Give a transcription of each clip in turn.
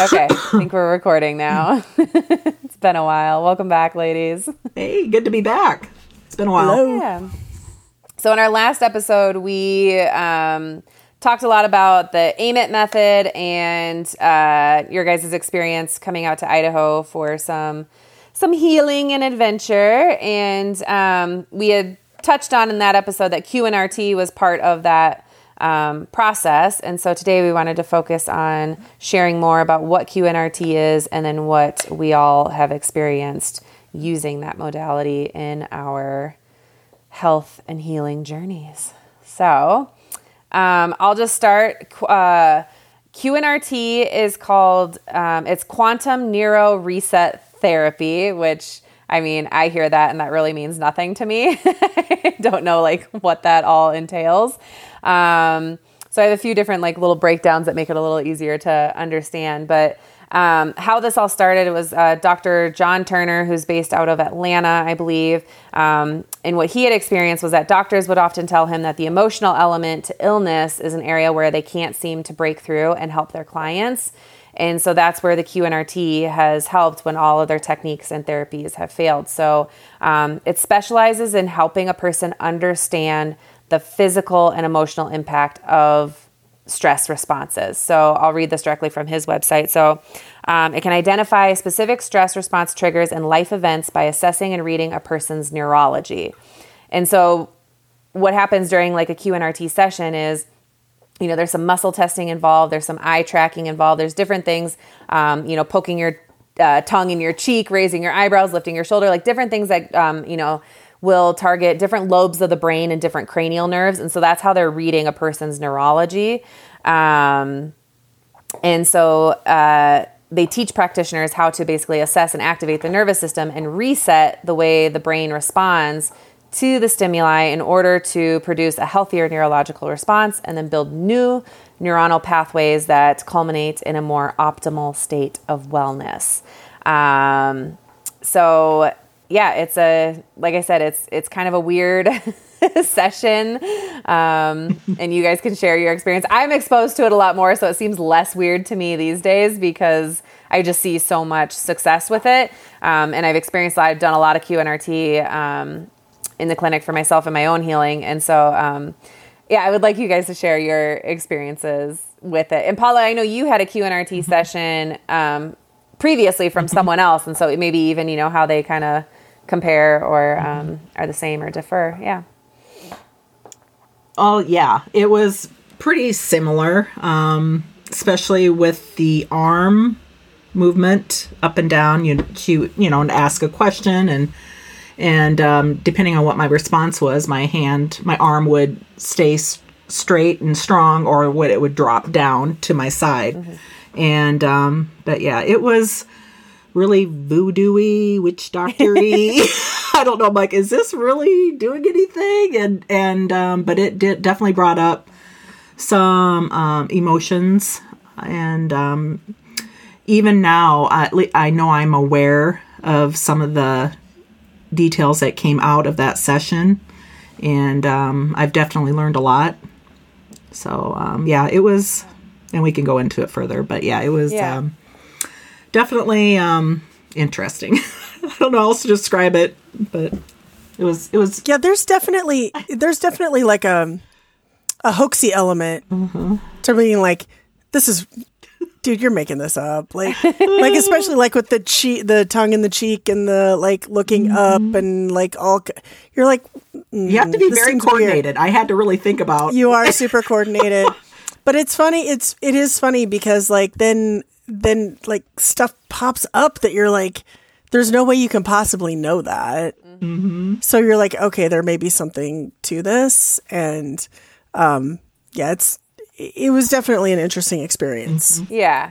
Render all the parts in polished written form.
Okay, I think we're recording now. It's been a while. Welcome back, ladies. Hey, good to be back. It's been a while. Hello. Yeah. So in our last episode, we talked a lot about the AMIT method and your guys' experience coming out to Idaho for some healing and adventure. And we had touched on in that episode that QNRT was part of that process. And so today we wanted to focus on sharing more about what QNRT is and then what we all have experienced using that modality in our health and healing journeys. So I'll just start. QNRT is called, it's Quantum Neuro Reset Therapy, which, I mean, I hear that and that really means nothing to me. I don't know like what that all entails. So I have a few different like little breakdowns that make it a little easier to understand. But how this all started was Dr. John Turner, who's based out of Atlanta, I believe. And what he had experienced was that doctors would often tell him that the emotional element to illness is an area where they can't seem to break through and help their clients. And so that's where the QNRT has helped when all other techniques and therapies have failed. So it specializes in helping a person understand the physical and emotional impact of stress responses. So I'll read this directly from his website. So it can identify specific stress response triggers and life events by assessing and reading a person's neurology. And so what happens during like a QNRT session is, you know, there's some muscle testing involved. There's some eye tracking involved. There's different things, you know, poking your tongue in your cheek, raising your eyebrows, lifting your shoulder, like different things that, you know, will target different lobes of the brain and different cranial nerves. And so that's how they're reading a person's neurology. And so they teach practitioners how to basically assess and activate the nervous system and reset the way the brain responds to the stimuli in order to produce a healthier neurological response and then build new neuronal pathways that culminate in a more optimal state of wellness. So yeah, it's a, like I said, it's kind of a weird session. And you guys can share your experience. I'm exposed to it a lot more, so it seems less weird to me these days because I just see so much success with it. And I've experienced a lot. I've done a lot of QNRT, in the clinic for myself and my own healing. And so, yeah, I would like you guys to share your experiences with it. And Paula, I know you had a QNRT session, previously from someone else. And so maybe even, you know, how they kind of compare or, are the same or differ. Yeah. Oh yeah. It was pretty similar. Especially with the arm movement up and down, you know, and ask a question and depending on what my response was, my arm would stay straight and strong, or it would drop down to my side. Mm-hmm. And, but yeah, it was really voodoo-y, witch doctor-y. I don't know. I'm like, is this really doing anything? But it definitely brought up some, emotions. And, even now, I know I'm aware of some of the details that came out of that session, and I've definitely learned a lot. So yeah, it was, and we can go into it further, but yeah, it was definitely interesting. I don't know how else to describe it, but it was yeah, there's definitely like a hoaxy element to being like, this is, dude, you're making this up. Like especially like with the tongue in the cheek and the like looking up and like all. You're like, you have to be very coordinated. I had to really think about. You are super coordinated, but it's funny. It is funny because like then like stuff pops up that you're like, there's no way you can possibly know that. Mm-hmm. So you're like, okay, there may be something to this, and yeah, it was definitely an interesting experience. Mm-hmm. Yeah.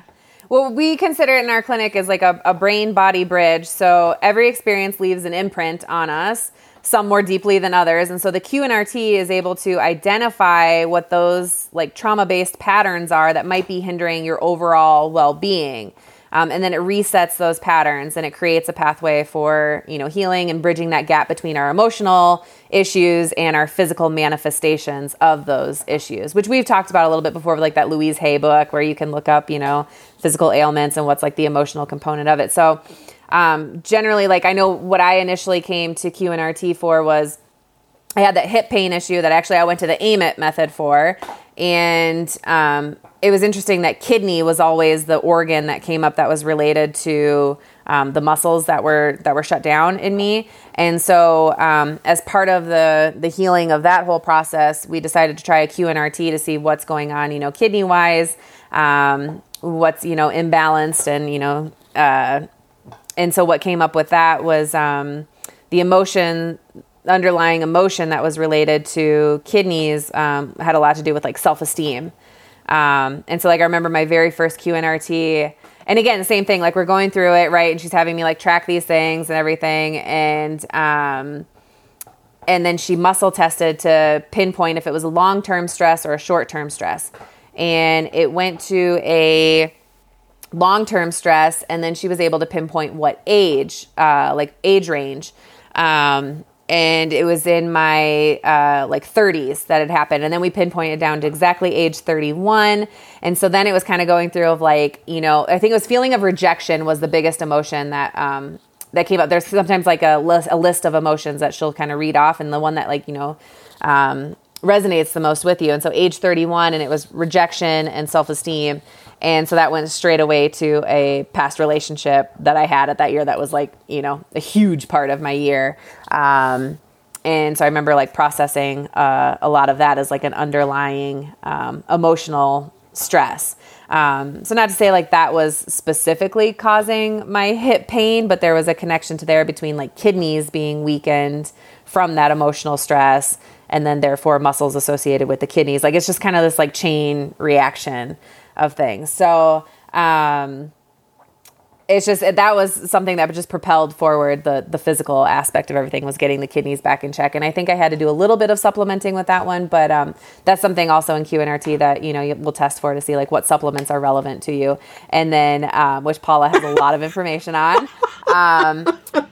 Well, we consider it in our clinic as like a brain-body bridge. So every experience leaves an imprint on us, some more deeply than others. And so the QNRT is able to identify what those like trauma-based patterns are that might be hindering your overall well-being. And then it resets those patterns and it creates a pathway for, you know, healing and bridging that gap between our emotional issues and our physical manifestations of those issues, which we've talked about a little bit before, like that Louise Hay book where you can look up, you know, physical ailments and what's like the emotional component of it. So generally, like I know what I initially came to QNRT for was I had that hip pain issue that actually I went to the AMIT method for. And it was interesting that kidney was always the organ that came up that was related to the muscles that were shut down in me. And so as part of the healing of that whole process, we decided to try a QNRT to see what's going on, you know, kidney-wise, what's, you know, imbalanced and, you know, and so what came up with that was the underlying emotion that was related to kidneys had a lot to do with like self-esteem. And so like, I remember my very first QNRT and again, same thing, like we're going through it. Right. And she's having me like track these things and everything. And then she muscle tested to pinpoint if it was a long-term stress or a short-term stress. And it went to a long-term stress. And then she was able to pinpoint what age, like age range, and it was in my, like 30s that had happened. And then we pinpointed down to exactly age 31. And so then it was kind of going through of like, you know, I think it was feeling of rejection was the biggest emotion that, that came up. There's sometimes like a list of emotions that she'll kind of read off. And the one that like, you know, resonates the most with you. And so age 31 and it was rejection and self-esteem. And so that went straight away to a past relationship that I had at that year that was like, you know, a huge part of my year. And so I remember like processing a lot of that as like an underlying emotional stress. So not to say like that was specifically causing my hip pain, but there was a connection to there between like kidneys being weakened from that emotional stress and then therefore muscles associated with the kidneys. Like it's just kind of this like chain reaction of things. So, it's just, that was something that just propelled forward. The physical aspect of everything was getting the kidneys back in check. And I think I had to do a little bit of supplementing with that one, but, that's something also in QNRT that, you know, we'll test for to see like what supplements are relevant to you. And then, which Paula has a lot of information on,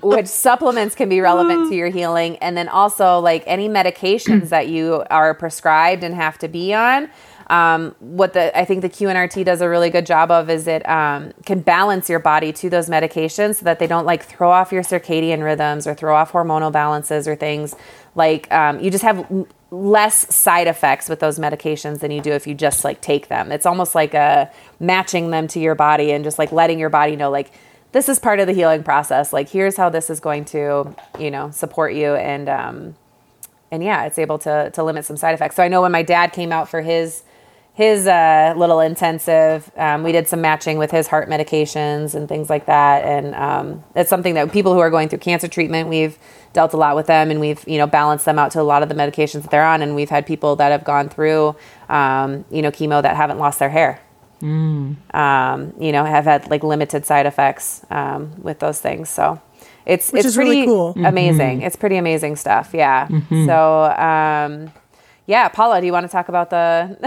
which supplements can be relevant to your healing. And then also like any medications that you are prescribed and have to be on. I think the QNRT does a really good job of is it can balance your body to those medications so that they don't like throw off your circadian rhythms or throw off hormonal balances or things like you just have less side effects with those medications than you do if you just like take them. It's almost like matching them to your body and just like letting your body know like this is part of the healing process. Like here's how this is going to, you know, support you and yeah, it's able to limit some side effects. So I know when my dad came out for his little intensive, we did some matching with his heart medications and things like that. And, it's something that people who are going through cancer treatment, we've dealt a lot with them and we've, you know, balanced them out to a lot of the medications that they're on. And we've had people that have gone through, you know, chemo that haven't lost their hair, you know, have had like limited side effects, with those things. So it's pretty really cool. Amazing. Mm-hmm. It's pretty amazing stuff. Yeah. Mm-hmm. So, yeah, Paula, do you want to talk about the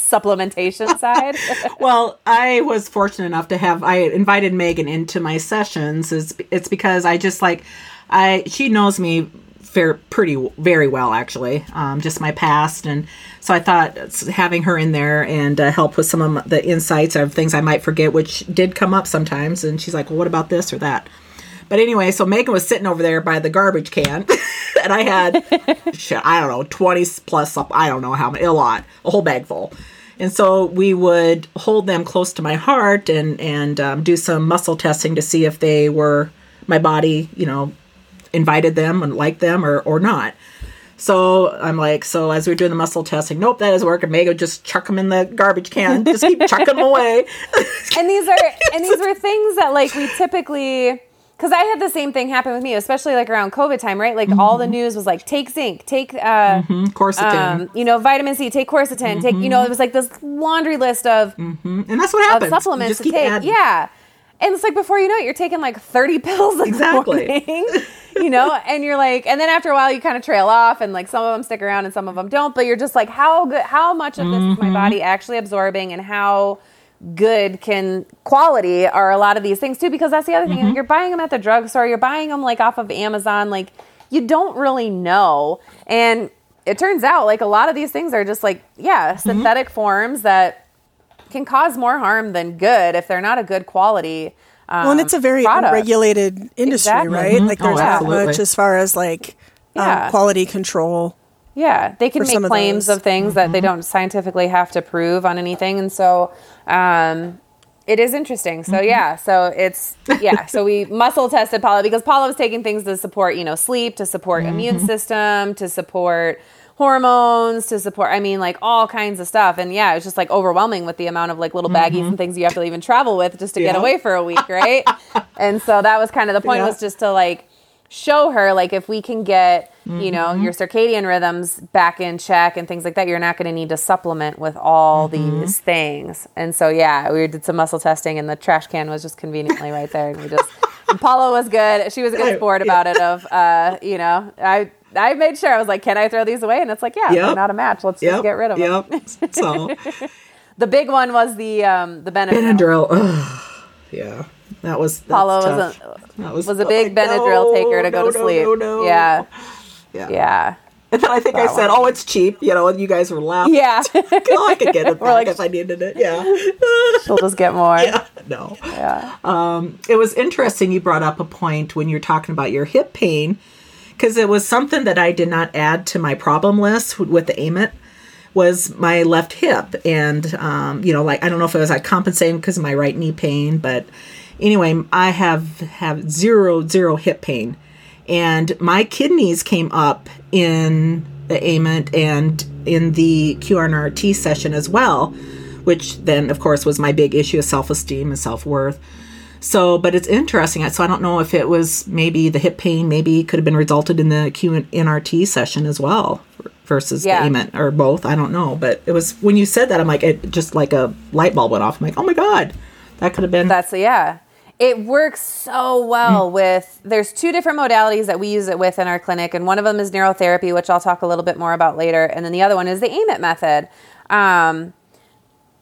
supplementation side? Well, I was fortunate enough to have, I invited Megan into my sessions. It's because I just like, she knows me very well, actually, just my past. And so I thought having her in there and help with some of the insights of things I might forget, which did come up sometimes. And she's like, well, what about this or that? But anyway, so Megan was sitting over there by the garbage can and I had, 20 plus, I don't know how many, a whole bag full. And so we would hold them close to my heart and do some muscle testing to see if they were, my body, you know, invited them and liked them or not. So I'm like, so as we were doing the muscle testing, nope, that doesn't work. And Meg would just chuck them in the garbage can, just keep chucking them away. and these were things that like we typically... Because I had the same thing happen with me, especially like around COVID time, right? Like all the news was like, take zinc, take quercetin, you know, vitamin C, take quercetin, take, you know, it was like this laundry list of and that's what happens. Supplements just to keep take. Adding. Yeah. And it's like, before you know it, you're taking like 30 pills in the morning, you know, and you're like, and then after a while you kind of trail off and like some of them stick around and some of them don't, but you're just like, how much of this is my body actually absorbing and how good quality are a lot of these things too, because that's the other thing. Mm-hmm. You're buying them at the drugstore, you're buying them like off of Amazon, like you don't really know. And it turns out like a lot of these things are just like, yeah, synthetic mm-hmm. forms that can cause more harm than good if they're not a good quality. Well, and it's a very regulated industry, exactly. right? Mm-hmm. Like there's not much as far as like quality control. Yeah, they can make claims of things mm-hmm. that they don't scientifically have to prove on anything. And so it is interesting. So, mm-hmm. So we muscle tested Paula because Paula was taking things to support, sleep, to support mm-hmm. immune system, to support hormones, to support, all kinds of stuff. And yeah, it's just like overwhelming with the amount of like little baggies mm-hmm. and things you have to even travel with just to get away for a week, right? And so that was kind of the point was just to like show her, like if we can get, your circadian rhythms back in check and things like that, you're not going to need to supplement with all mm-hmm. these things. And so, we did some muscle testing and the trash can was just conveniently right there. And we just, and Paula was good. She was a good sport about it of, I made sure I was like, can I throw these away? And it's like, they're not a match. Let's just get rid of them. So the big one was the Benadryl. That was Paula was tough. was a big Benadryl taker to go to sleep. No. Yeah. And then I think I said, "Oh, it's cheap," and you guys were laughing. Yeah, oh, I could get it back if I needed it. Yeah, she'll just get more. Yeah, no. Yeah. It was interesting. You brought up a point when you're talking about your hip pain, because it was something that I did not add to my problem list with the AMIT. Was my left hip, and I don't know if it was like compensating because of my right knee pain, but anyway, I have zero hip pain, and my kidneys came up in the AMIT and in the QRNRT session as well, which then of course was my big issue of self-esteem and self-worth. So, but it's interesting. So I don't know if it was maybe the hip pain, maybe could have been resulted in the QNRT session as well versus the AMIT or both. I don't know. But it was, when you said that, I'm like, it just like a light bulb went off. I'm like, oh my God, that could have been. It works so well with, there's two different modalities that we use it with in our clinic. And one of them is neurotherapy, which I'll talk a little bit more about later. And then the other one is the AMIT method.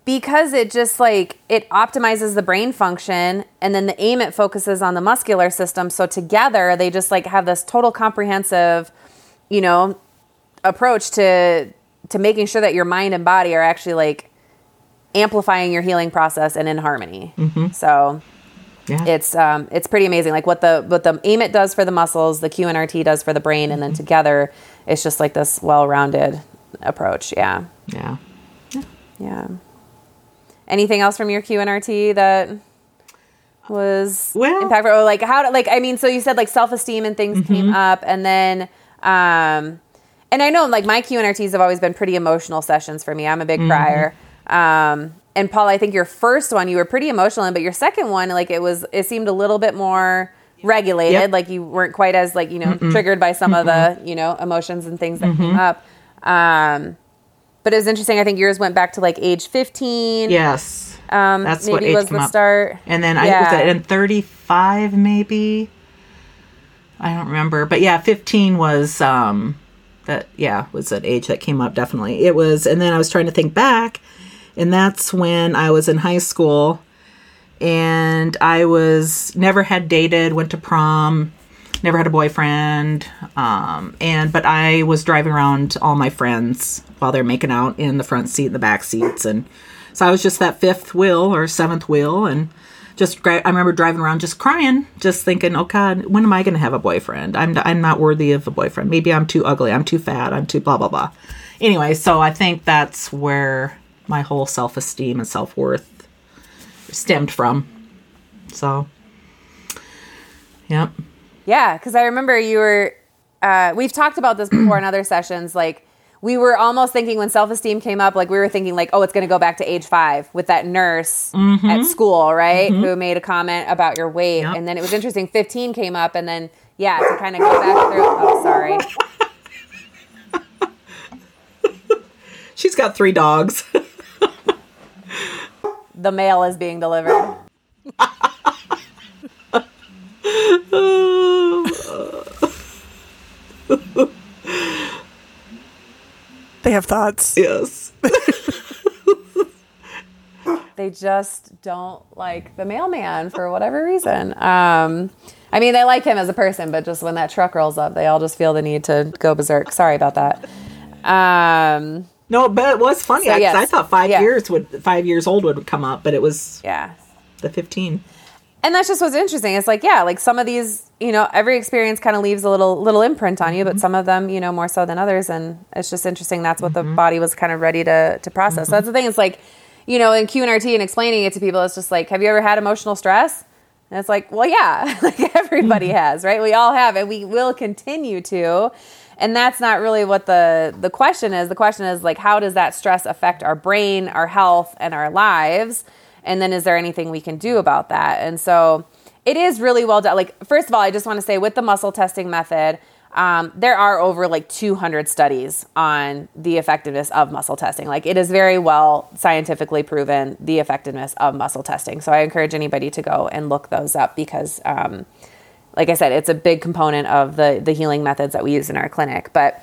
Because it just like, it optimizes the brain function, and then the AMIT focuses on the muscular system. So together they just like have this total comprehensive, approach to making sure that your mind and body are actually like amplifying your healing process and in harmony. Mm-hmm. So it's pretty amazing. Like what the AMIT does for the muscles, the QNRT does for the brain. Mm-hmm. And then together it's just like this well-rounded approach. Yeah. Anything else from your QNRT that was impactful? Or like so you said like self-esteem and things mm-hmm. came up, and then, and I know like my QNRTs have always been pretty emotional sessions for me. I'm a big crier. And Paul, I think your first one, you were pretty emotional in, but your second one, like it seemed a little bit more regulated. Yep. Like you weren't quite as like, triggered by some of the, emotions and things that came up. But it was interesting. I think yours went back to like age 15. Yes. That's what age was the start. And then I was at 35 maybe. I don't remember. But 15 was was an age that came up definitely. It was, and then I was trying to think back, and that's when I was in high school and I was never had dated, went to prom, never had a boyfriend, but I was driving around all my friends while they're making out in the front seat and the back seats, and so I was just that fifth wheel or seventh wheel, and I remember driving around just crying, just thinking, oh God, when am I going to have a boyfriend? I'm not worthy of a boyfriend. Maybe I'm too ugly, I'm too fat, I'm too blah blah blah. Anyway, so I think that's where my whole self-esteem and self-worth stemmed from. So, yep. Yeah, because I remember you were, we've talked about this before in other sessions, like we were almost thinking when self-esteem came up, like we were thinking like, oh, it's going to go back to age 5 with that nurse at school, right, who made a comment about your weight. Yep. And then it was interesting, 15 came up, and then, to kind of go back through, oh, sorry. She's got 3 dogs. The mail is being delivered. They have thoughts. Yes. They just don't like the mailman for whatever reason. I mean, they like him as a person, but just when that truck rolls up, they all just feel the need to go berserk. Sorry about that. No, but it was funny. So, yes. I thought 5 years old would come up, but it was the 15. And that's just what's interesting. It's like, like some of these, every experience kind of leaves a little imprint on you, but some of them, more so than others. And it's just interesting. That's what the body was kind of ready to process. So that's the thing. It's like, in QNRT and explaining it to people, it's just like, have you ever had emotional stress? And it's like, well, yeah, like everybody has, right? We all have, and we will continue to. And that's not really what the question is. The question is like, how does that stress affect our brain, our health, and our lives? And then is there anything we can do about that? And so it is really well done. Like, first of all, I just want to say with the muscle testing method, there are over like 200 studies on the effectiveness of muscle testing. Like it is very well scientifically proven, the effectiveness of muscle testing. So I encourage anybody to go and look those up because, like I said, it's a big component of the healing methods that we use in our clinic. But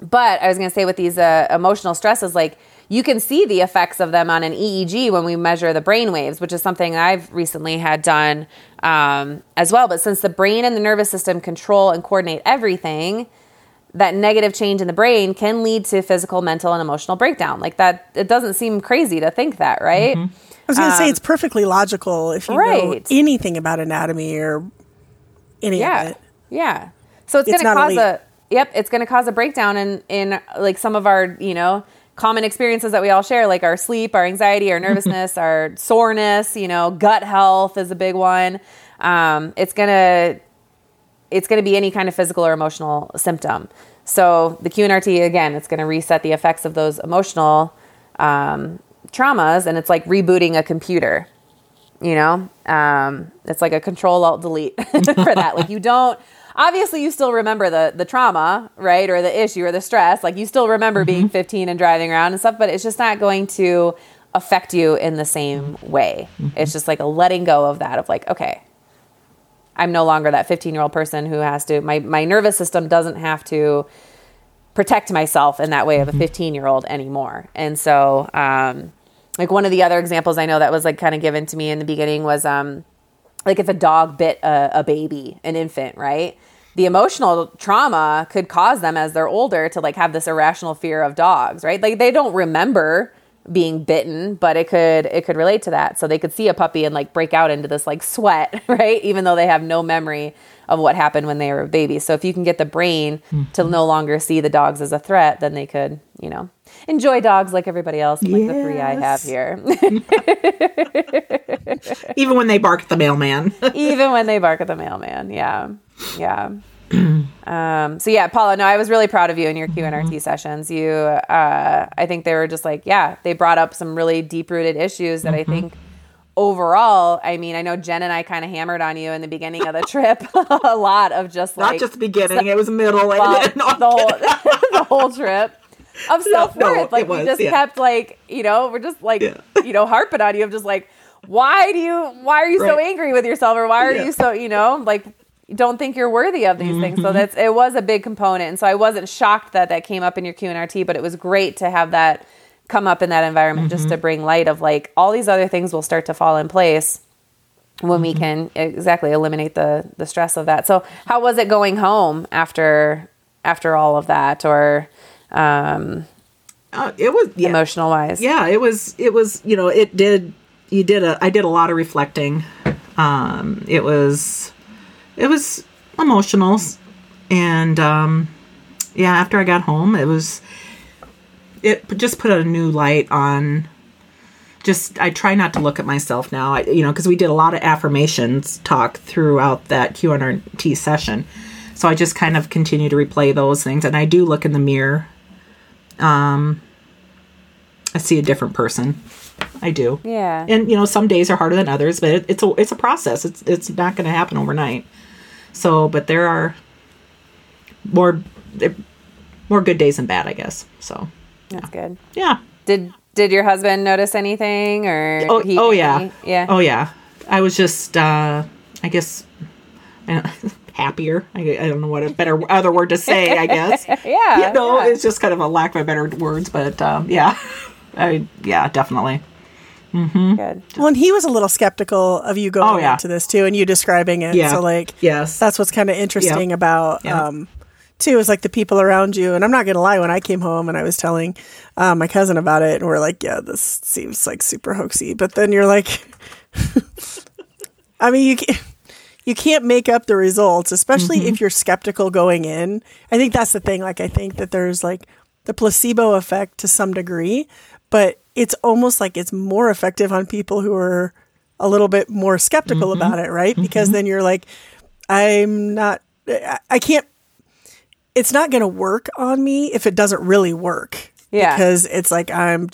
I was going to say with these emotional stresses, like, you can see the effects of them on an EEG when we measure the brain waves, which is something I've recently had done as well. But since the brain and the nervous system control and coordinate everything, that negative change in the brain can lead to physical, mental, and emotional breakdown. Like that, it doesn't seem crazy to think that, right? Mm-hmm. I was going to say it's perfectly logical if you know anything about anatomy or any of it. Yeah. So it's going to cause it's going to cause a breakdown in like some of our, common experiences that we all share, like our sleep, our anxiety, our nervousness, our soreness, gut health is a big one. It's gonna be any kind of physical or emotional symptom. So the QNRT, again, it's going to reset the effects of those emotional traumas, and it's like rebooting a computer. It's like a Control-Alt-Delete for that. Like you don't. Obviously, you still remember the trauma, right, or the issue or the stress. Like, you still remember being 15 and driving around and stuff, but it's just not going to affect you in the same way. It's just like a letting go of that, of like, okay, I'm no longer that 15-year-old person who has to, my nervous system doesn't have to protect myself in that way of a 15-year-old anymore. And so, like, one of the other examples I know that was, like, kind of given to me in the beginning was like if a dog bit a baby, an infant, right? The emotional trauma could cause them as they're older to like have this irrational fear of dogs, right? Like they don't remember being bitten, but it could relate to that. So they could see a puppy and like break out into this like sweat, right? Even though they have no memory of what happened when they were a baby. So if you can get the brain to no longer see the dogs as a threat, then they could, enjoy dogs like everybody else, like the three I have here. Even when they bark at the mailman. Even when they bark at the mailman. Yeah. So yeah, Paula, no, I was really proud of you in your QNRT sessions. You, I think they were just like, they brought up some really deep-rooted issues that I think overall, I mean, I know Jen and I kind of hammered on you in the beginning of the trip a lot of just like. Not just the beginning, it was middle. The whole trip. Of self-worth. We just kept like, we're just like, harping on you of just like, why are you so angry with yourself? Or why are you so, like, don't think you're worthy of these things. So it was a big component. And so I wasn't shocked that came up in your QNRT, but it was great to have that come up in that environment just to bring light of like, all these other things will start to fall in place when we can eliminate the stress of that. So how was it going home after all of that? Or, it was emotional wise. Yeah, it was, I did a lot of reflecting. It was emotional. And, after I got home, it just put a new light on I try not to look at myself now, cause we did a lot of affirmations talk throughout that QNRT session. So I just kind of continue to replay those things. And I do look in the mirror. I see a different person. I do. Yeah. And, some days are harder than others, but it's a process. It's not going to happen overnight. So, but there are more good days than bad, I guess. So. Yeah. That's good. Yeah. Did your husband notice anything or? Oh yeah. I was just, I guess, happier. I don't know what a better other word to say, I guess. Yeah. It's just kind of a lack of better words, but yeah, definitely. Mm-hmm. Good. Well, and he was a little skeptical of you going into this too, and you describing it. Yeah. So, like, that's what's kind of interesting about too, is like the people around you. And I'm not gonna lie, when I came home and I was telling my cousin about it, and we're like, yeah, this seems like super hoaxy. But then you're like, I mean, you can't make up the results, especially if you're skeptical going in. I think that's the thing. Like, I think that there's like the placebo effect to some degree, but it's almost like it's more effective on people who are a little bit more skeptical about it, right? Because then you're like, I can't, it's not going to work on me if it doesn't really work. Yeah. Because it's like, I've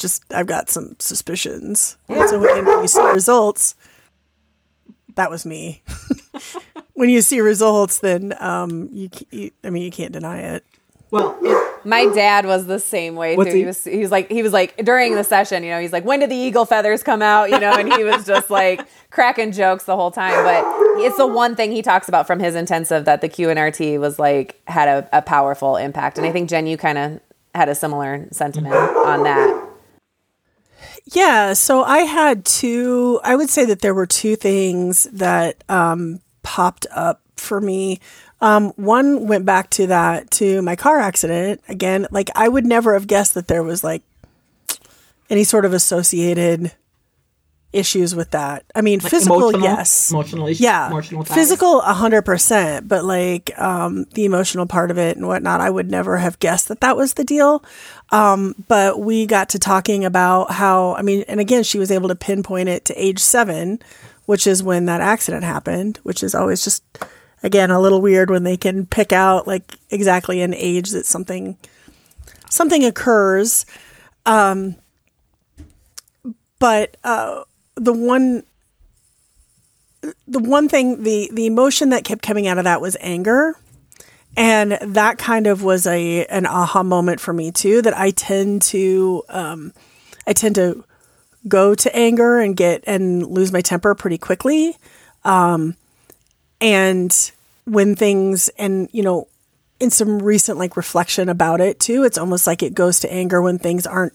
got some suspicions. Yeah. So when you see results, that was me. When you see results, then you can't deny it. Well, my dad was the same way too. He was like during the session, you know, he's like, when did the eagle feathers come out? You know, and he was just like cracking jokes the whole time. But it's the one thing he talks about from his intensive that the QNRT was like, had a powerful impact. And I think, Jen, you kind of had a similar sentiment on that. Yeah. So I would say that there were two things that popped up for me. One went back to my car accident again. Like, I would never have guessed that there was like any sort of associated issues with that. I mean, like physical, yes. Emotional issues. Yeah. Emotional physical, 100%. But like, the emotional part of it and whatnot, I would never have guessed that was the deal. But we got to talking about how, I mean, and again, she was able to pinpoint it to age 7, which is when that accident happened, which is always just, again, a little weird when they can pick out like exactly an age that something occurs. But the one thing, the emotion that kept coming out of that was anger. And that kind of was an aha moment for me too, that I tend to go to anger and lose my temper pretty quickly. And when things, and, you know, in some recent like reflection about it too, it's almost like it goes to anger when things aren't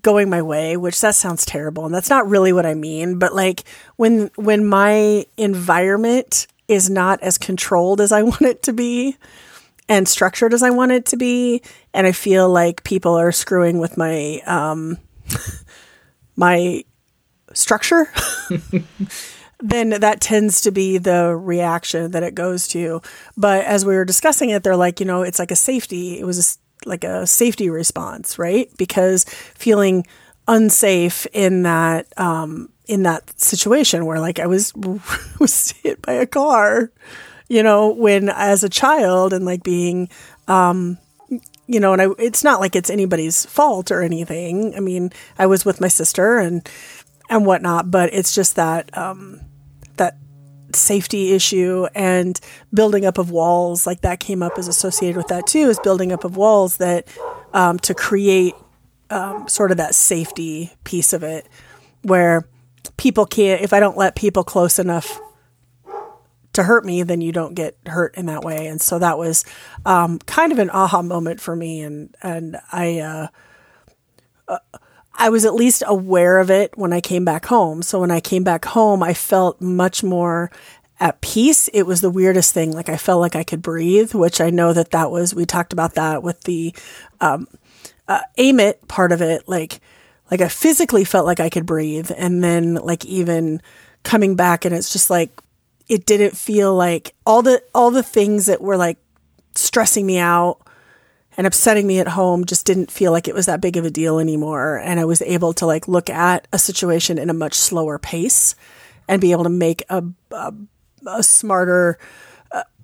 going my way, which that sounds terrible. And that's not really what I mean. But like when my environment is not as controlled as I want it to be and structured as I want it to be, and I feel like people are screwing with my, my structure, then that tends to be the reaction that it goes to. But as we were discussing it, they're like, you know, it's like a safety response, right? Because feeling unsafe in that situation where like I was hit by a car, you know, when as a child, and like being, you know, and it's not like it's anybody's fault or anything. I mean, I was with my sister and whatnot, but it's just that that safety issue and building up of walls, like that came up as associated with that too, is building up of walls that to create sort of that safety piece of it, where people can't, if I don't let people close enough to hurt me, then you don't get hurt in that way. And so that was kind of an aha moment for me, and I was at least aware of it when I came back home. So when I came back home, I felt much more at peace. It was the weirdest thing. Like, I felt like I could breathe, which I know that was, we talked about that with the AMIT part of it. Like I physically felt like I could breathe. And then like even coming back, and it's just like, it didn't feel like all the things that were like stressing me out and upsetting me at home just didn't feel like it was that big of a deal anymore. And I was able to like look at a situation in a much slower pace and be able to make a smarter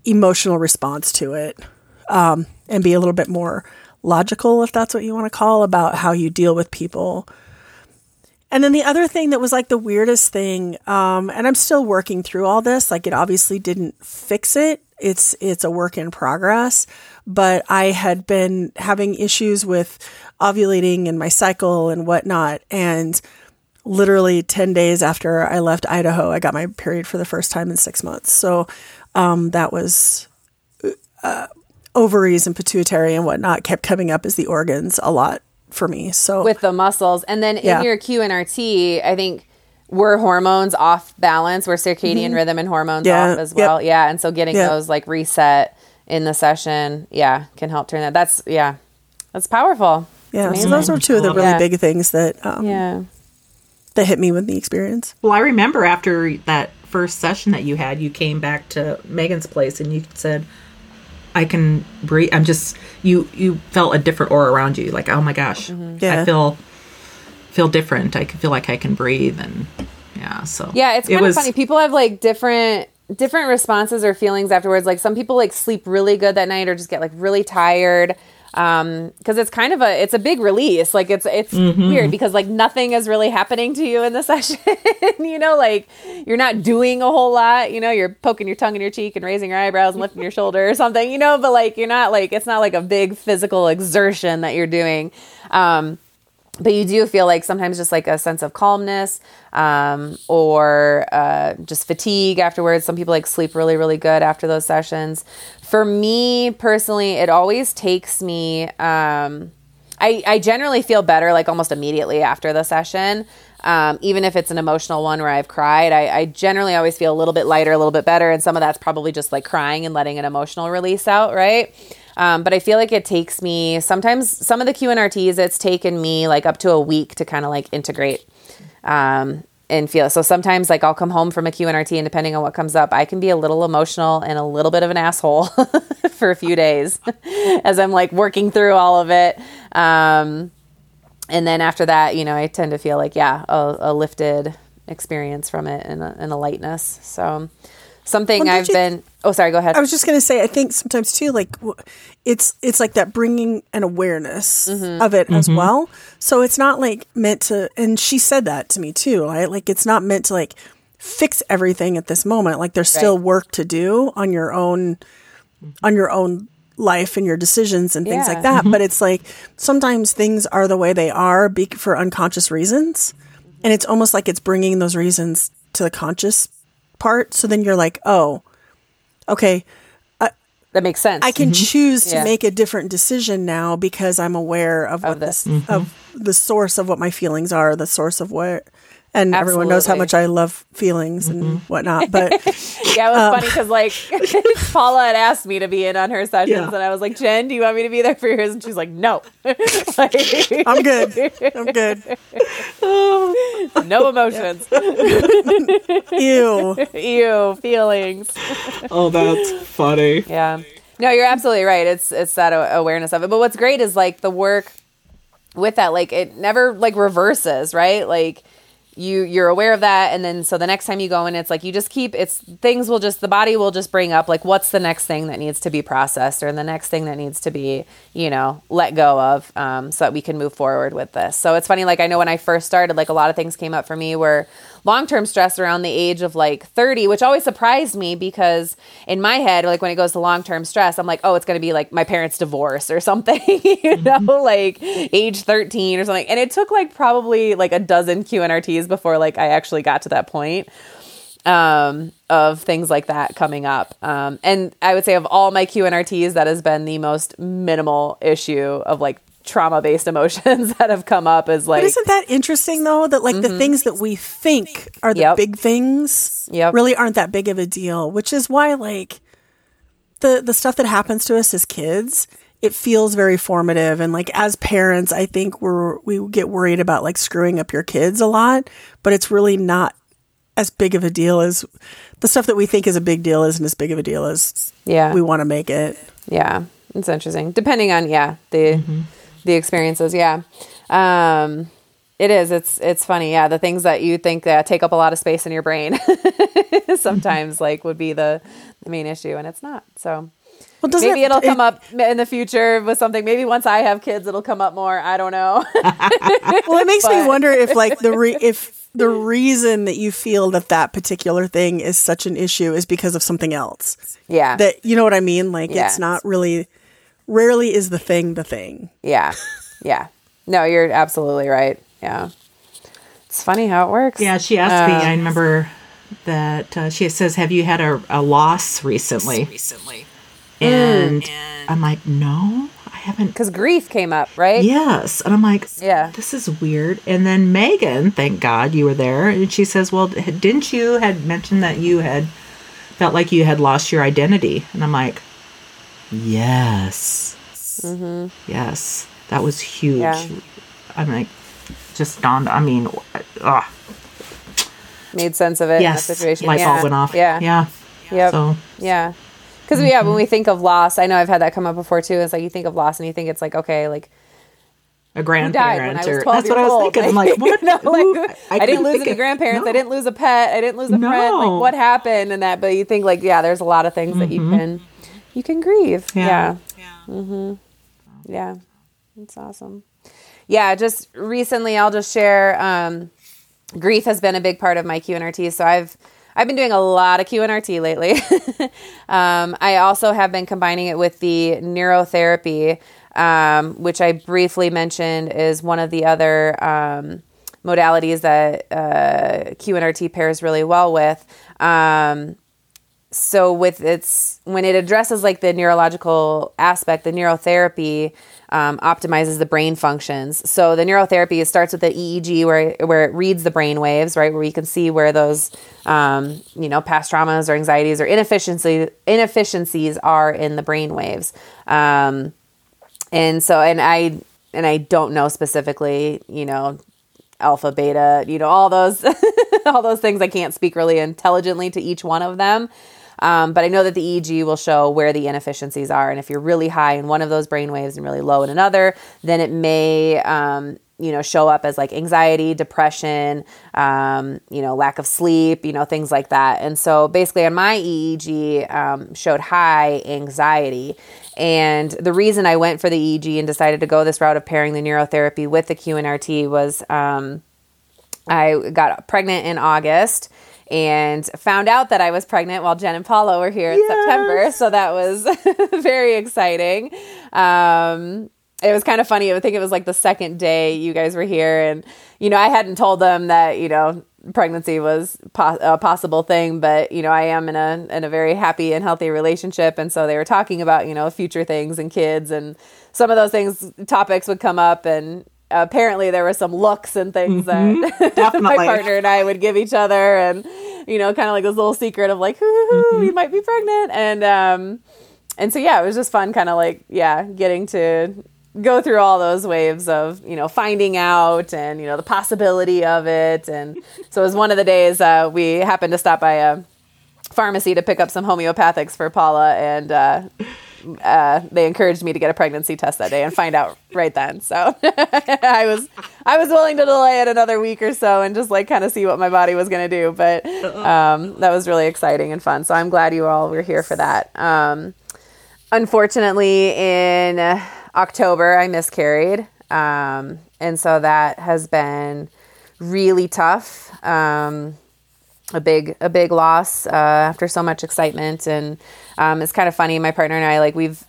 emotional response to it, and be a little bit more logical, if that's what you want to call, about how you deal with people. And then the other thing that was like the weirdest thing, and I'm still working through all this, like it obviously didn't fix it. It's a work in progress, but I had been having issues with ovulating and my cycle and whatnot. And literally 10 days after I left Idaho, I got my period for the first time in 6 months. So that was ovaries and pituitary and whatnot kept coming up as the organs a lot for me. So with the muscles. And then in your QNRT, I think were hormones off balance, were circadian rhythm and hormones off as well. Yep. Yeah. And so getting those like reset in the session, can help turn that. That's, that's powerful. Yeah. So those were two of the really big things that, that hit me with the experience. Well, I remember after that first session that you had, you came back to Megan's place and you said, I can breathe. I'm just, you felt a different aura around you. Like, oh my gosh, I feel different. I feel like I can breathe. And it's kind of funny. People have like different responses or feelings afterwards. Like some people like sleep really good that night or just get like really tired. Cause it's kind of it's a big release. Like it's weird because like nothing is really happening to you in the session, you know, like you're not doing a whole lot, you know, you're poking your tongue in your cheek and raising your eyebrows and lifting your shoulder or something, you know, but like, you're not like, it's not like a big physical exertion that you're doing. But you do feel like sometimes just like a sense of calmness, or just fatigue afterwards. Some people like sleep really, really good after those sessions. For me personally, it always takes me, I generally feel better like almost immediately after the session. Even if it's an emotional one where I've cried, I generally always feel a little bit lighter, a little bit better. And some of that's probably just like crying and letting an emotional release out, right? But I feel like it takes me sometimes some of the QNRTs, it's taken me like up to a week to kind of like integrate, and feel. So sometimes like I'll come home from a QNRT and depending on what comes up, I can be a little emotional and a little bit of an asshole for a few days as I'm like working through all of it. And then after that, you know, I tend to feel like, a lifted experience from it and a lightness. So something I've been... Oh, sorry, go ahead. I was just going to say, I think sometimes too, like it's like that bringing an awareness of it as well. So it's not like meant to, and she said that to me too, right? Like it's not meant to like fix everything at this moment. Like there's still work to do on your own, life and your decisions and things like that. But it's like sometimes things are the way they are for unconscious reasons. And it's almost like it's bringing those reasons to the conscious part. So then you're like, oh, okay, that makes sense. I can choose to make a different decision now because I'm aware of what this, of the source of what my feelings are, the source of what, and everyone knows how much I love feelings and whatnot. But yeah, it was funny because like Paula had asked me to be in on her sessions, and I was like, Jen, do you want me to be there for yours? And she's like, no, like, I'm good. I'm good. No emotions. Ew. Ew. Feelings. Oh, that's funny. Yeah. No, you're absolutely right. It's that awareness of it. But what's great is like the work with that, like it never like reverses, right? Like you're aware of that. And then, so the next time you go in, it's like, you just keep, the body will just bring up like, what's the next thing that needs to be processed or the next thing that needs to be, you know, let go of, so that we can move forward with this. So it's funny. Like I know when I first started, like a lot of things came up for me where long-term stress around the age of like 30, which always surprised me because in my head, like when it goes to long-term stress, I'm like, oh, it's going to be like my parents' divorce or something, you know, like age 13 or something. And it took like probably like a dozen QNRTs before like I actually got to that point of things like that coming up. And I would say of all my QNRTs, that has been the most minimal issue of like trauma-based emotions that have come up is like... But isn't that interesting though? That like the things that we think are the big things really aren't that big of a deal, which is why like the stuff that happens to us as kids... It feels very formative. And like as parents, I think we get worried about like screwing up your kids a lot, but it's really not as big of a deal as the stuff that we think is a big deal isn't as big of a deal as we want to make it. Yeah. It's interesting. Depending on, the experiences. Yeah. It is. It's funny. Yeah. The things that you think that take up a lot of space in your brain sometimes like would be the main issue and it's not. So. Well, maybe it'll come up in the future with something. Maybe once I have kids, it'll come up more. I don't know. Well, it makes me wonder if like the reason that you feel that particular thing is such an issue is because of something else. Yeah. That, you know what I mean? Like it's not really, rarely is the thing the thing. Yeah. Yeah. No, you're absolutely right. Yeah. It's funny how it works. Yeah. She asked me, I remember that she says, have you had a loss recently? And I'm like, no, I haven't. Because grief came up, right? Yes. And I'm like, yeah, this is weird. And then Megan, thank God you were there. And she says, well, didn't you had mentioned that you had felt like you had lost your identity? And I'm like, yes. Mm-hmm. Yes. That was huge. Yeah. I'm like, just dawned. I mean, ugh. Made sense of it. Yes. In that situation. Light bulb went off. Yeah. Yeah. Yep. So. Yeah. Because, mm-hmm. yeah, when we think of loss, I know I've had that come up before, too. It's like you think of loss and you think it's like, okay, like. A grandparent. Died when I was 12 that's what I was thinking. Like, I'm like, what? No, like, I didn't lose any grandparents. No. I didn't lose a pet. I didn't lose a friend. Like, what happened? And that. But you think, like, yeah, there's a lot of things mm-hmm. that you can grieve. Yeah. Yeah. Mm-hmm. Yeah. That's awesome. Yeah. Just recently, I'll just share. Grief has been a big part of my QNRT. So I've been doing a lot of QNRT lately. I also have been combining it with the neurotherapy, which I briefly mentioned is one of the other modalities that QNRT pairs really well with. So with when it addresses like the neurological aspect, the neurotherapy optimizes the brain functions. So the neurotherapy, it starts with the EEG where it reads the brain waves, right? Where you can see where those, past traumas or anxieties or inefficiencies are in the brain waves. And I don't know specifically, alpha, beta, all those, all those things. I can't speak really intelligently to each one of them. But I know that the EEG will show where the inefficiencies are. And if you're really high in one of those brain waves and really low in another, then it may, show up as like anxiety, depression, lack of sleep, things like that. And so basically on my EEG showed high anxiety. And the reason I went for the EEG and decided to go this route of pairing the neurotherapy with the QNRT was I got pregnant in August. And found out that I was pregnant while Jen and Paula were here in September. So that was very exciting. It was kind of funny. I think it was like the second day you guys were here. And, I hadn't told them that, pregnancy was a possible thing. But, I am in a very happy and healthy relationship. And so they were talking about, future things and kids. And some of those things, topics would come up. And apparently there were some looks and things that my partner and I would give each other, and kind of like this little secret of like, you might be pregnant. And so it was just fun, kind of like getting to go through all those waves of finding out and the possibility of it. And so it was one of the days we happened to stop by a pharmacy to pick up some homeopathics for Paula, and they encouraged me to get a pregnancy test that day and find out right then. So I was willing to delay it another week or so and just like kind of see what my body was going to do. But that was really exciting and fun. So I'm glad you all were here for that. Unfortunately, in October, I miscarried. And so that has been really tough. A big loss after so much excitement. And it's kind of funny. My partner and I, like, we've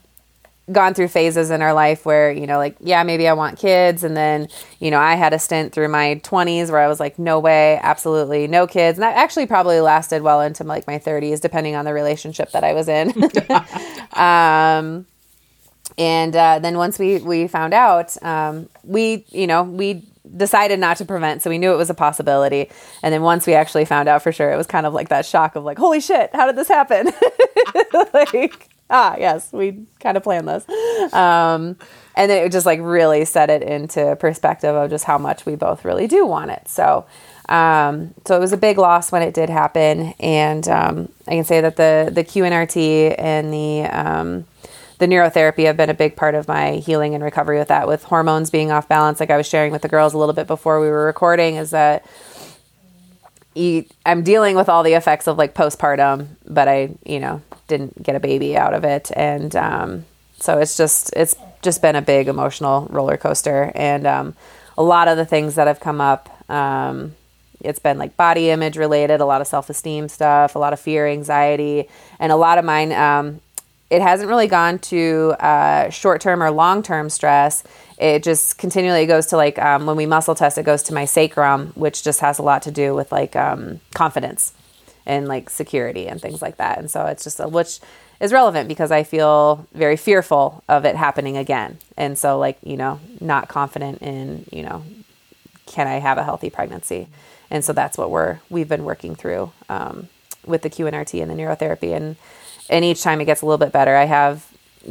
gone through phases in our life where, like, yeah, maybe I want kids. And then, I had a stint through my 20s where I was like, no way, absolutely no kids. And that actually probably lasted well into like my 30s, depending on the relationship that I was in. And then once we found out, we decided not to prevent. So we knew it was a possibility. And then once we actually found out for sure, it was kind of like that shock of like, holy shit, how did this happen? Like, yes, we kind of planned this. And then it just like really set it into perspective of just how much we both really do want it. So, so it was a big loss when it did happen. And, I can say that the QNRT and the neurotherapy have been a big part of my healing and recovery with that, with hormones being off balance. Like I was sharing with the girls a little bit before we were recording, is that I'm dealing with all the effects of like postpartum, but I, didn't get a baby out of it. And, so it's just been a big emotional roller coaster. And, a lot of the things that have come up, it's been like body image related, a lot of self-esteem stuff, a lot of fear, anxiety, and a lot of mine, it hasn't really gone to short-term or long-term stress. It just continually goes to like when we muscle test, it goes to my sacrum, which just has a lot to do with like confidence and like security and things like that. And so it's just, which is relevant because I feel very fearful of it happening again. And so like, you know, not confident in, you know, can I have a healthy pregnancy? And so that's what we've been working through with the QNRT and the neurotherapy. And each time it gets a little bit better. I have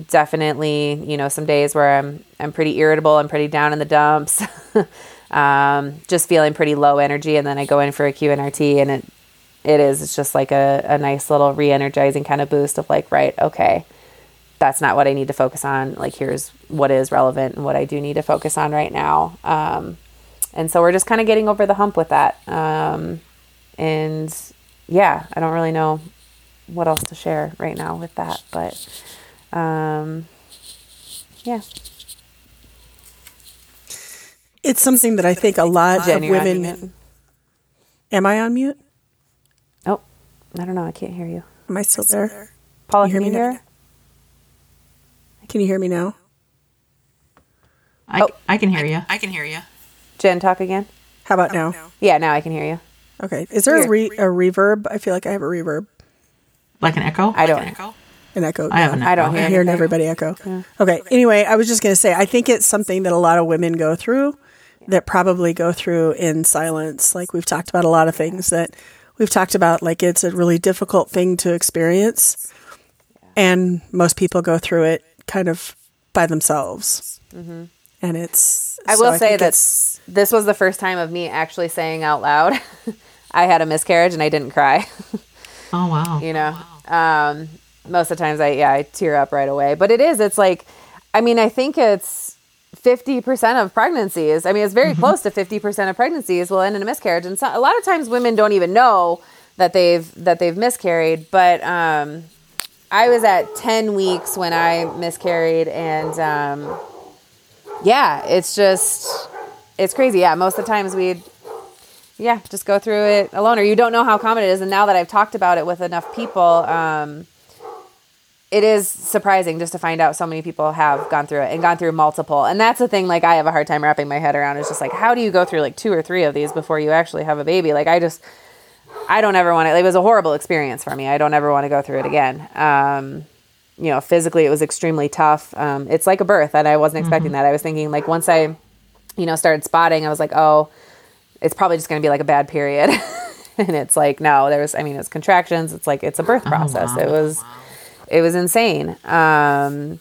definitely, you know, some days where I'm pretty irritable. I'm pretty down in the dumps, just feeling pretty low energy. And then I go in for a QNRT and it's just like a nice little re-energizing kind of boost of like, right, okay, that's not what I need to focus on. Like, here's what is relevant and what I do need to focus on right now. And so we're just kind of getting over the hump with that. And yeah, I don't really know what else to share right now with that, but yeah. It's something that I think a lot of women... Am I on mute? Oh, I don't know. I can't hear you. Am I still there? Paula, can you hear me there? Can you hear me now? I can hear you. I can hear you. Jen, talk again. How about now? Yeah, now I can hear you. Okay. Is there a reverb? I feel like I have a reverb. Like an echo? I don't. Like an echo. I have an echo. I don't hear. I'm hearing everybody echo. Yeah. Okay. Anyway, I was just going to say, I think it's something that a lot of women go through that probably go through in silence. Like, we've talked about a lot of things that we've talked about. Like, it's a really difficult thing to experience. And most people go through it kind of by themselves. Mm-hmm. And it's... I will say that this was the first time of me actually saying out loud, I had a miscarriage and I didn't cry. Oh, wow. You know, most of the times I tear up right away. But it's like, I mean, I think it's 50% of pregnancies. I mean, it's very close to 50% of pregnancies will end in a miscarriage. And so, a lot of times women don't even know that they've miscarried. But I was at 10 weeks when I miscarried, and yeah, it's just... It's crazy. Yeah. Most of the times we'd, just go through it alone, or you don't know how common it is. And now that I've talked about it with enough people, it is surprising just to find out so many people have gone through it and gone through multiple. And that's the thing, like, I have a hard time wrapping my head around. It's just like, how do you go through like 2 or 3 of these before you actually have a baby? Like, I don't ever want to, it was a horrible experience for me. I don't ever want to go through it again. You know, physically it was extremely tough. It's like a birth, and I wasn't expecting that. I was thinking, like, once I, you know, started spotting, I was like, oh, it's probably just going to be like a bad period. And it's like, no, it was contractions. It's like, it's a birth process. Oh, wow. It was insane. And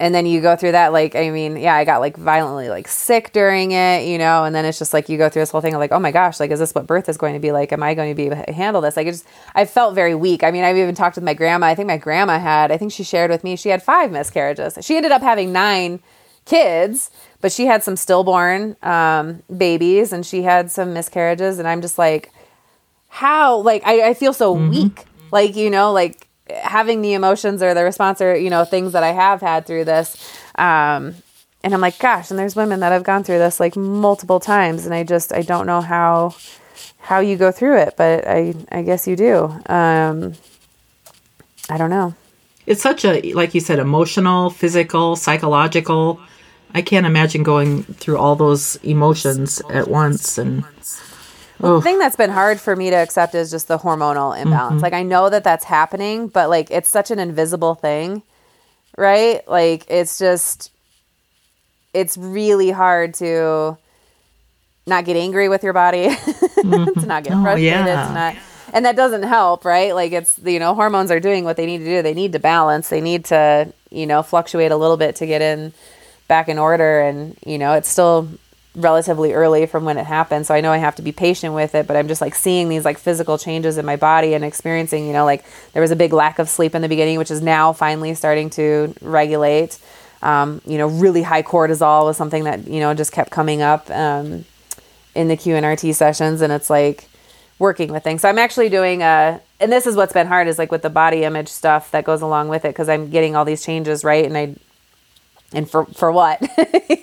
then you go through that, like, I mean, yeah, I got like violently like sick during it, you know, and then it's just like, you go through this whole thing of like, oh my gosh, like, is this what birth is going to be like? Am I going to be able to handle this? Like, I felt very weak. I mean, I've even talked with my grandma. I think my grandma she shared with me, she had 5 miscarriages. She ended up having 9 kids, but she had some stillborn babies, and she had some miscarriages. And I'm just like, how? Like, I feel so weak. Like, you know, like, having the emotions or the response or, you know, things that I have had through this. And I'm like, gosh, and there's women that have gone through this like multiple times. And I don't know how you go through it, but I guess you do. I don't know. It's such a, like you said, emotional, physical, psychological. I can't imagine going through all those emotions at once. And the thing that's been hard for me to accept is just the hormonal imbalance. Like, I know that that's happening, but like, it's such an invisible thing, right? Like, it's really hard to not get angry with your body, to not get frustrated, and that doesn't help, right? Like, it's, you know, hormones are doing what they need to do. They need to balance. They need to, you know, fluctuate a little bit to get back in order. And, you know, it's still relatively early from when it happened. So I know I have to be patient with it, but I'm just like seeing these like physical changes in my body and experiencing, you know, like, there was a big lack of sleep in the beginning, which is now finally starting to regulate. You know, really high cortisol was something that, you know, just kept coming up in the QNRT sessions. And it's like, working with things. So I'm actually doing and this is what's been hard, is like with the body image stuff that goes along with it. 'Cause I'm getting all these changes. Right. And for what,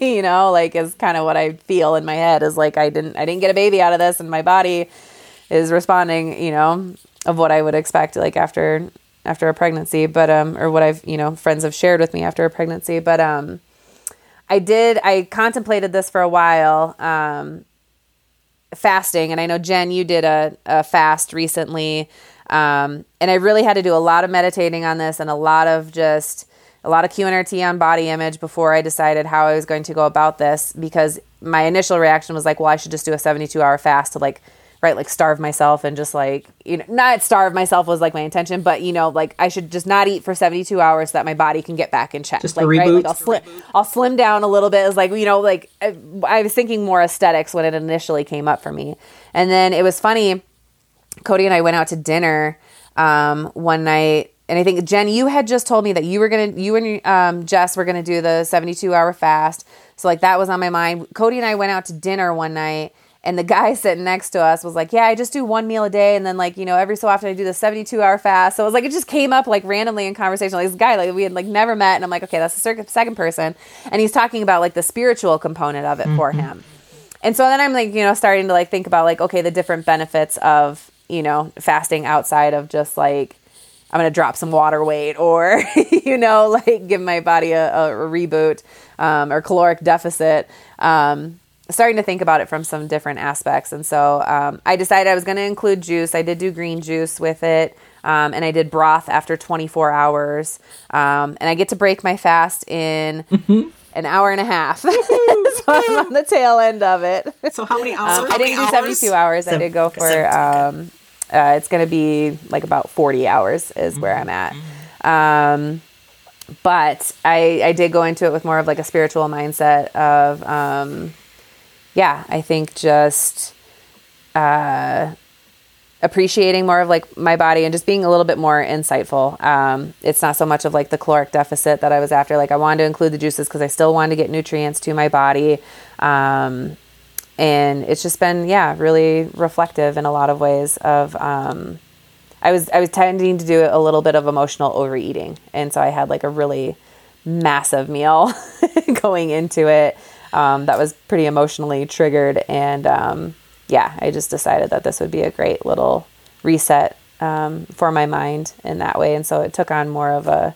you know, like, is kind of what I feel in my head, is like, I didn't get a baby out of this, and my body is responding, you know, of what I would expect, like after a pregnancy, but, or what I've, you know, friends have shared with me after a pregnancy. But, I contemplated this for a while, fasting, and I know, Jen, you did a fast recently, and I really had to do a lot of meditating on this and a lot of QNRT on body image before I decided how I was going to go about this, because my initial reaction was like, well, I should just do a 72-hour fast to starve myself and just not starve myself was my intention, but I should just not eat for 72 hours so that my body can get back in check. Just reboot. Right? I'll slim down a little bit. It's I was thinking more aesthetics when it initially came up for me. And then it was funny. Cody and I went out to dinner one night, and I think, Jen, you had just told me that you and Jess were going to do the 72-hour fast. So that was on my mind. Cody and I went out to dinner one night, and the guy sitting next to us was like, yeah, I just do one meal a day. And then every so often I do the 72-hour fast. So it was it just came up randomly in conversation. This guy, we had never met. And I'm okay, that's the second person. And he's talking about the spiritual component of it for him. And so then I'm starting to think about okay, the different benefits of, fasting outside of just I'm going to drop some water weight or, give my body a reboot, or caloric deficit, starting to think about it from some different aspects. And so I decided I was going to include juice. I did do green juice with it, and I did broth after 24 hours. And I get to break my fast in an hour and a half. So I'm on the tail end of it. So how many hours? I didn't do 72 hours. I did go for, it's going to be about 40 hours is where I'm at. But I did go into it with more of a spiritual mindset of, I think just appreciating more of my body and just being a little bit more insightful. It's not so much of the caloric deficit that I was after. I wanted to include the juices because I still wanted to get nutrients to my body. And it's just been, really reflective in a lot of ways of, I was tending to do a little bit of emotional overeating. And so I had a really massive meal going into it. That was pretty emotionally triggered. And, I just decided that this would be a great little reset, for my mind in that way. And so it took on more of a,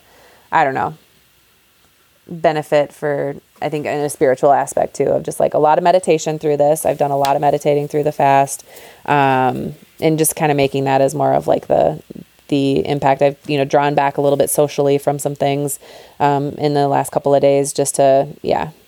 benefit for, I think, in a spiritual aspect too, of just a lot of meditation through this. I've done a lot of meditating through the fast, and just kind of making that as more of the impact. I've, drawn back a little bit socially from some things, in the last couple of days just to,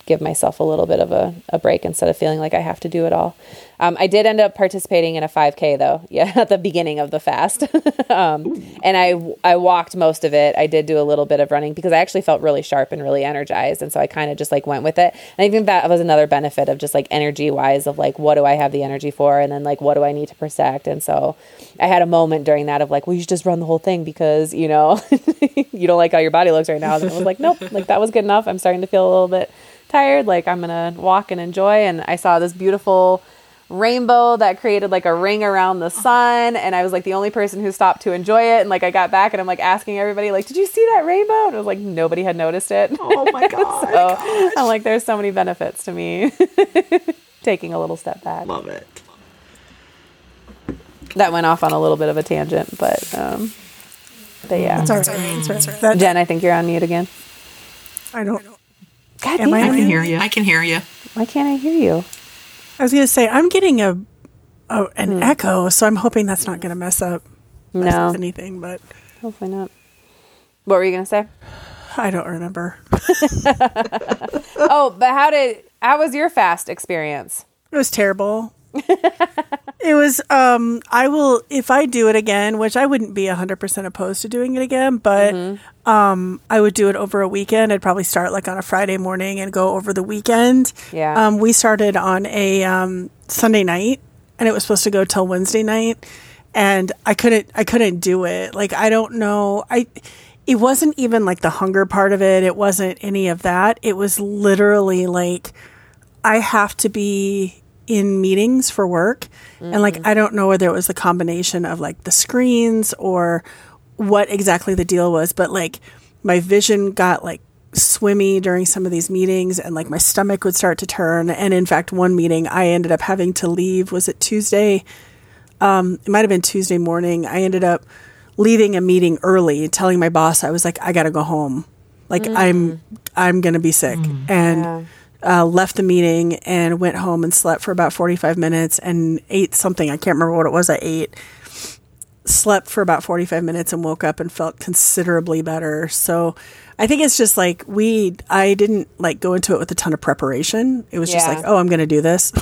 give myself a little bit of a break instead of feeling I have to do it all. I did end up participating in a 5K though. Yeah. At the beginning of the fast. And I walked most of it. I did do a little bit of running because I actually felt really sharp and really energized. And so I kind of just went with it. And I think that was another benefit of just energy wise of what do I have the energy for? And then what do I need to protect? And so I had a moment during that of well, you should just run the whole thing because you don't like how your body looks right now. And I was nope, that was good enough. I'm starting to feel a little bit tired. I'm going to walk and enjoy. And I saw this beautiful rainbow that created a ring around the sun, and I was the only person who stopped to enjoy it. And I got back and I'm asking everybody did you see that rainbow? And it was nobody had noticed it. Oh my god! So gosh. I'm there's so many benefits to me taking a little step back. Love it. That went off on a little bit of a tangent, but yeah. That's all right. Jen, I think you're on mute again. I can hear you. I can hear you. Why can't I hear you? I was going to say, I'm getting an echo, so I'm hoping that's not going to mess up anything. But hopefully not. What were you going to say? I don't remember. Oh, but how was your fast experience? It was terrible. It was, I will, if I do it again, which I wouldn't be 100% opposed to doing it again, but I would do it over a weekend. I'd probably start on a Friday morning and go over the weekend. Yeah. We started on a Sunday night, and it was supposed to go till Wednesday night, and I couldn't do it. I don't know. It wasn't even the hunger part of it. It wasn't any of that. It was literally I have to be in meetings for work. And I don't know whether it was the combination of the screens or what exactly the deal was, but my vision got swimmy during some of these meetings, and my stomach would start to turn. And in fact, one meeting I ended up having to leave. Was it Tuesday? It might've been Tuesday morning. I ended up leaving a meeting early, telling my boss, I was I gotta go home. I'm going to be sick. And left the meeting and went home and slept for about 45 minutes and ate something. I can't remember what it was I ate. Slept for about 45 minutes and woke up and felt considerably better. So I think it's just like I didn't like go into it with a ton of preparation. It was just like, oh, I'm going to do this.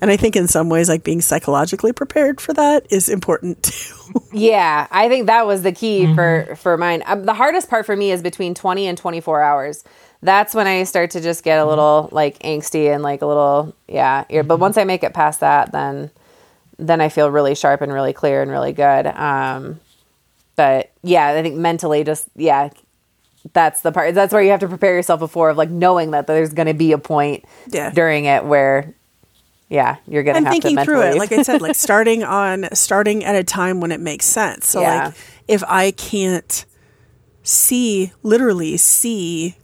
And I think in some ways, like being psychologically prepared for that is important too. Yeah, I think that was the key for mine. The hardest part for me is between 20 and 24 hours. That's when I start to just get a little like angsty and like a little, But once I make it past that, then I feel really sharp and really clear and really good. But yeah, I think mentally just, that's the part. That's where you have to prepare yourself before of like knowing that there's going to be a point during it where... Yeah, you're going to have to mentally. I'm thinking through it. Like I said, like starting at a time when it makes sense. So like if I can't see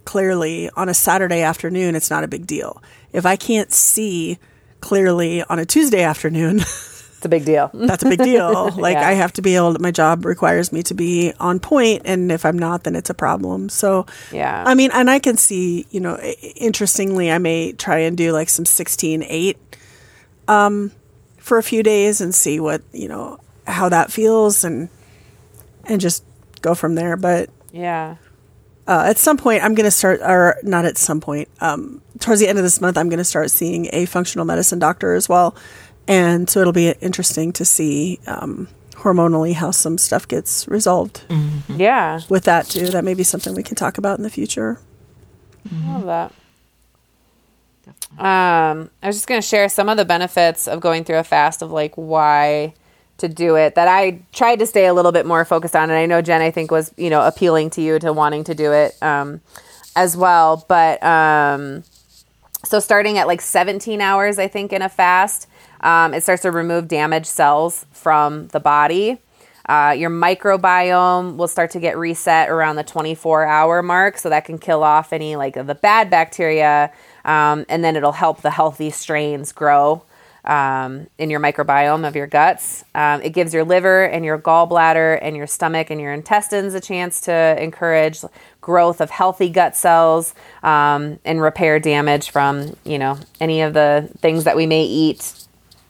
clearly on a Saturday afternoon, it's not a big deal. If I can't see clearly on a Tuesday afternoon, it's a big deal. That's a big deal. Like I have to be able to, my job requires me to be on point. And if I'm not, then it's a problem. So, I mean, and I can see, you know, interestingly, I may try and do like some 16-8. For a few days and see what, you know, how that feels and just go from there. But at some point I'm going to start, or not at some point, towards the end of this month, I'm going to start seeing a functional medicine doctor as well. And so it'll be interesting to see, hormonally how some stuff gets resolved. Mm-hmm. Yeah. With that too, that may be something we can talk about in the future. Mm-hmm. I love that. I was just going to share some of the benefits of going through a fast of like why to do it that I tried to stay a little bit more focused on. And I know Jen, I think was, you know, appealing to you to wanting to do it, as well. But, so starting at like 17 hours, I think in a fast, it starts to remove damaged cells from the body. Your microbiome will start to get reset around the 24-hour mark. So that can kill off any like the bad bacteria. And then it'll help the healthy strains grow in your microbiome of your guts. It gives your liver and your gallbladder and your stomach and your intestines a chance to encourage growth of healthy gut cells and repair damage from, you know, any of the things that we may eat,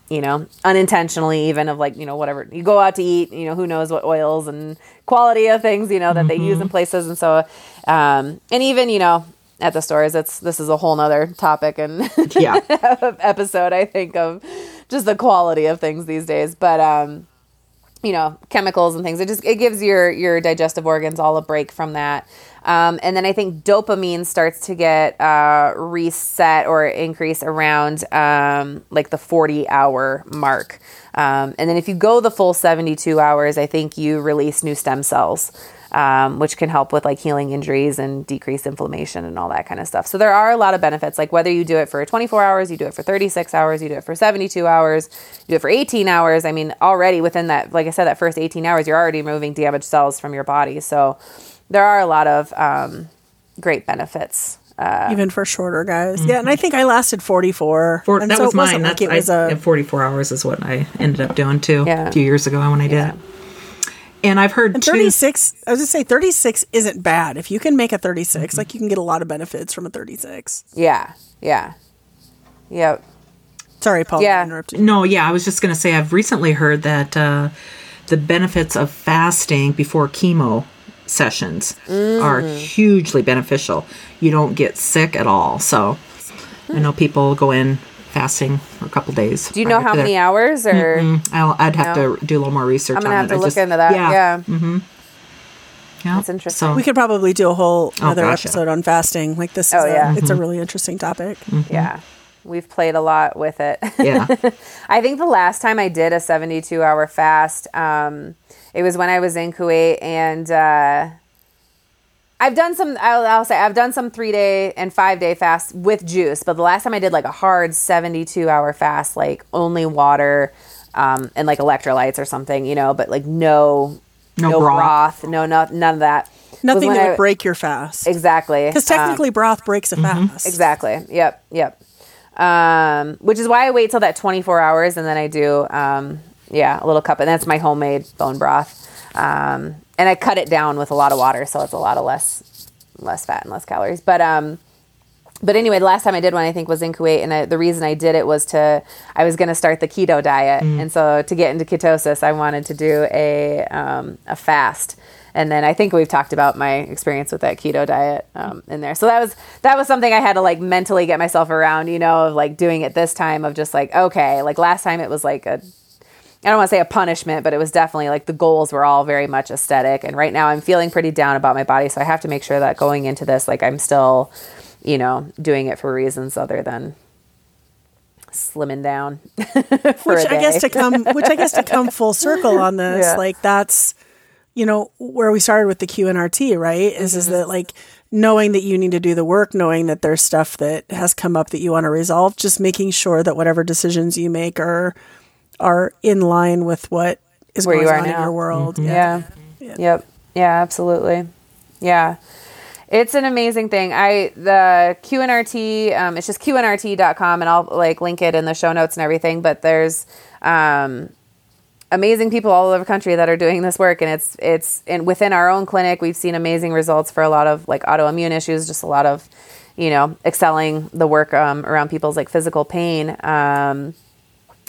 you know, unintentionally even of like, you know, whatever you go out to eat, you know, who knows what oils and quality of things, you know, that they use in places. And so, and even, you know, at the stores, this is a whole nother topic and episode, I think, of just the quality of things these days. But, you know, chemicals and things, it gives your digestive organs all a break from that. And then I think dopamine starts to get reset or increase around like the 40-hour mark. And then if you go the full 72 hours, I think you release new stem cells. Which can help with like healing injuries and decrease inflammation and all that kind of stuff. So there are a lot of benefits, like whether you do it for 24 hours, you do it for 36 hours, you do it for 72 hours, you do it for 18 hours. I mean, already within that, like I said, that first 18 hours, you're already removing damaged cells from your body. So there are a lot of great benefits. Even for shorter guys. Mm-hmm. Yeah. And I think I lasted 44. That was mine. Like it was 44 hours is what I ended up doing too a few years ago when I did it. And I've heard 36. I was going to say 36 isn't bad. If you can make a 36, like you can get a lot of benefits from a 36. Yeah. Yeah. Yeah. Sorry, Paul. Yeah. I interrupted you. No. Yeah. I was just going to say, I've recently heard that, the benefits of fasting before chemo sessions are hugely beneficial. You don't get sick at all. So I know people go in fasting for a couple days. Do you know how many hours? Or I'd have to do a little more research on it. I'm going to have to look into that. Yeah. Mm-hmm. Yeah. That's interesting. So, we could probably do a whole other episode on fasting. Like this, it's a really interesting topic. Mm-hmm. Yeah. We've played a lot with it. Yeah. I think the last time I did a 72-hour fast, it was when I was in Kuwait, and I've done some, I'll say I've done some 3-day and 5-day fasts with juice, but the last time I did like a hard 72-hour fast, like only water, and like electrolytes or something, you know, but like no broth, none of that. Nothing that would break your fast. Exactly. Because technically broth breaks a fast. Exactly. Yep. Which is why I wait till that 24 hours and then I do, a little cup, and that's my homemade bone broth. And I cut it down with a lot of water, so it's a lot of less fat and less calories. But But anyway, the last time I did one, I think, was in Kuwait. And the reason I did it was I was going to start the keto diet. Mm. And so to get into ketosis, I wanted to do a fast. And then I think we've talked about my experience with that keto diet in there. So that was something I had to like mentally get myself around, you know, of like doing it this time of just like, okay, like last time it was like I don't want to say a punishment, but it was definitely like the goals were all very much aesthetic. And right now I'm feeling pretty down about my body. So I have to make sure that going into this, like I'm still, you know, doing it for reasons other than slimming down. Which I guess to come full circle on this, yeah. Like that's, you know, where we started with the QNRT, right? Mm-hmm. Is that like knowing that you need to do the work, knowing that there's stuff that has come up that you want to resolve, just making sure that whatever decisions you make are in line with what is going on in your world. Mm-hmm. Yeah. Yeah. Yep. Yeah, absolutely. Yeah. It's an amazing thing. The QNRT, it's just QNRT.com, and I'll like link it in the show notes and everything. But there's amazing people all over the country that are doing this work, and it's within our own clinic. We've seen amazing results for a lot of like autoimmune issues, just a lot of, you know, excelling the work around people's like physical pain.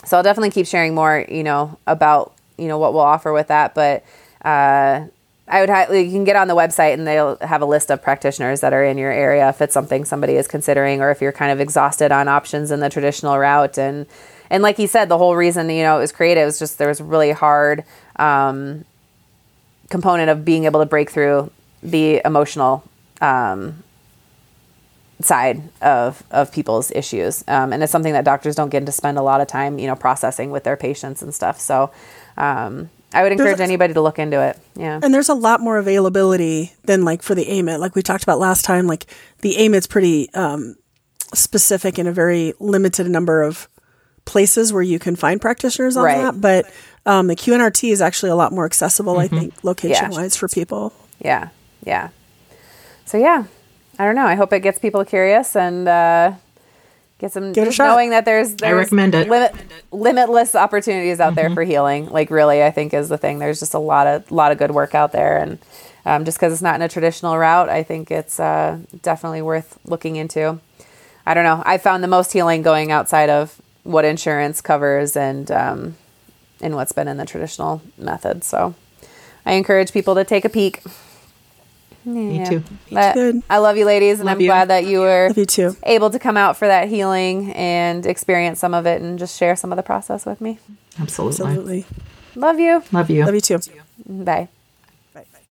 So I'll definitely keep sharing more, you know, about, you know, what we'll offer with that, but I would highly, you can get on the website and they'll have a list of practitioners that are in your area if it's something somebody is considering, or if you're kind of exhausted on options in the traditional route. And like he said, the whole reason, you know, it was created was just there was a really hard component of being able to break through the emotional side of people's issues. And it's something that doctors don't get to spend a lot of time, you know, processing with their patients and stuff. So, I would encourage anybody to look into it. Yeah. And there's a lot more availability than like for the AMIT. Like we talked about last time, like the AMIT's pretty specific in a very limited number of places where you can find practitioners on right. that. But the QNRT is actually a lot more accessible, mm-hmm. I think, location-wise yeah. for people. Yeah. Yeah. So, yeah. I don't know. I hope it gets people curious and gets them just knowing that there's I recommend it. Limitless opportunities out mm-hmm. there for healing. Like really, I think is the thing. There's just a lot of good work out there, and just because it's not in a traditional route, I think it's definitely worth looking into. I don't know. I found the most healing going outside of what insurance covers and what's been in the traditional method. So I encourage people to take a peek. Yeah. Me too. I love you ladies, and love I'm you. Glad that you were you too. Able to come out for that healing and experience some of it and just share some of the process with me. Absolutely. Love you. Love you. Love you too. Bye.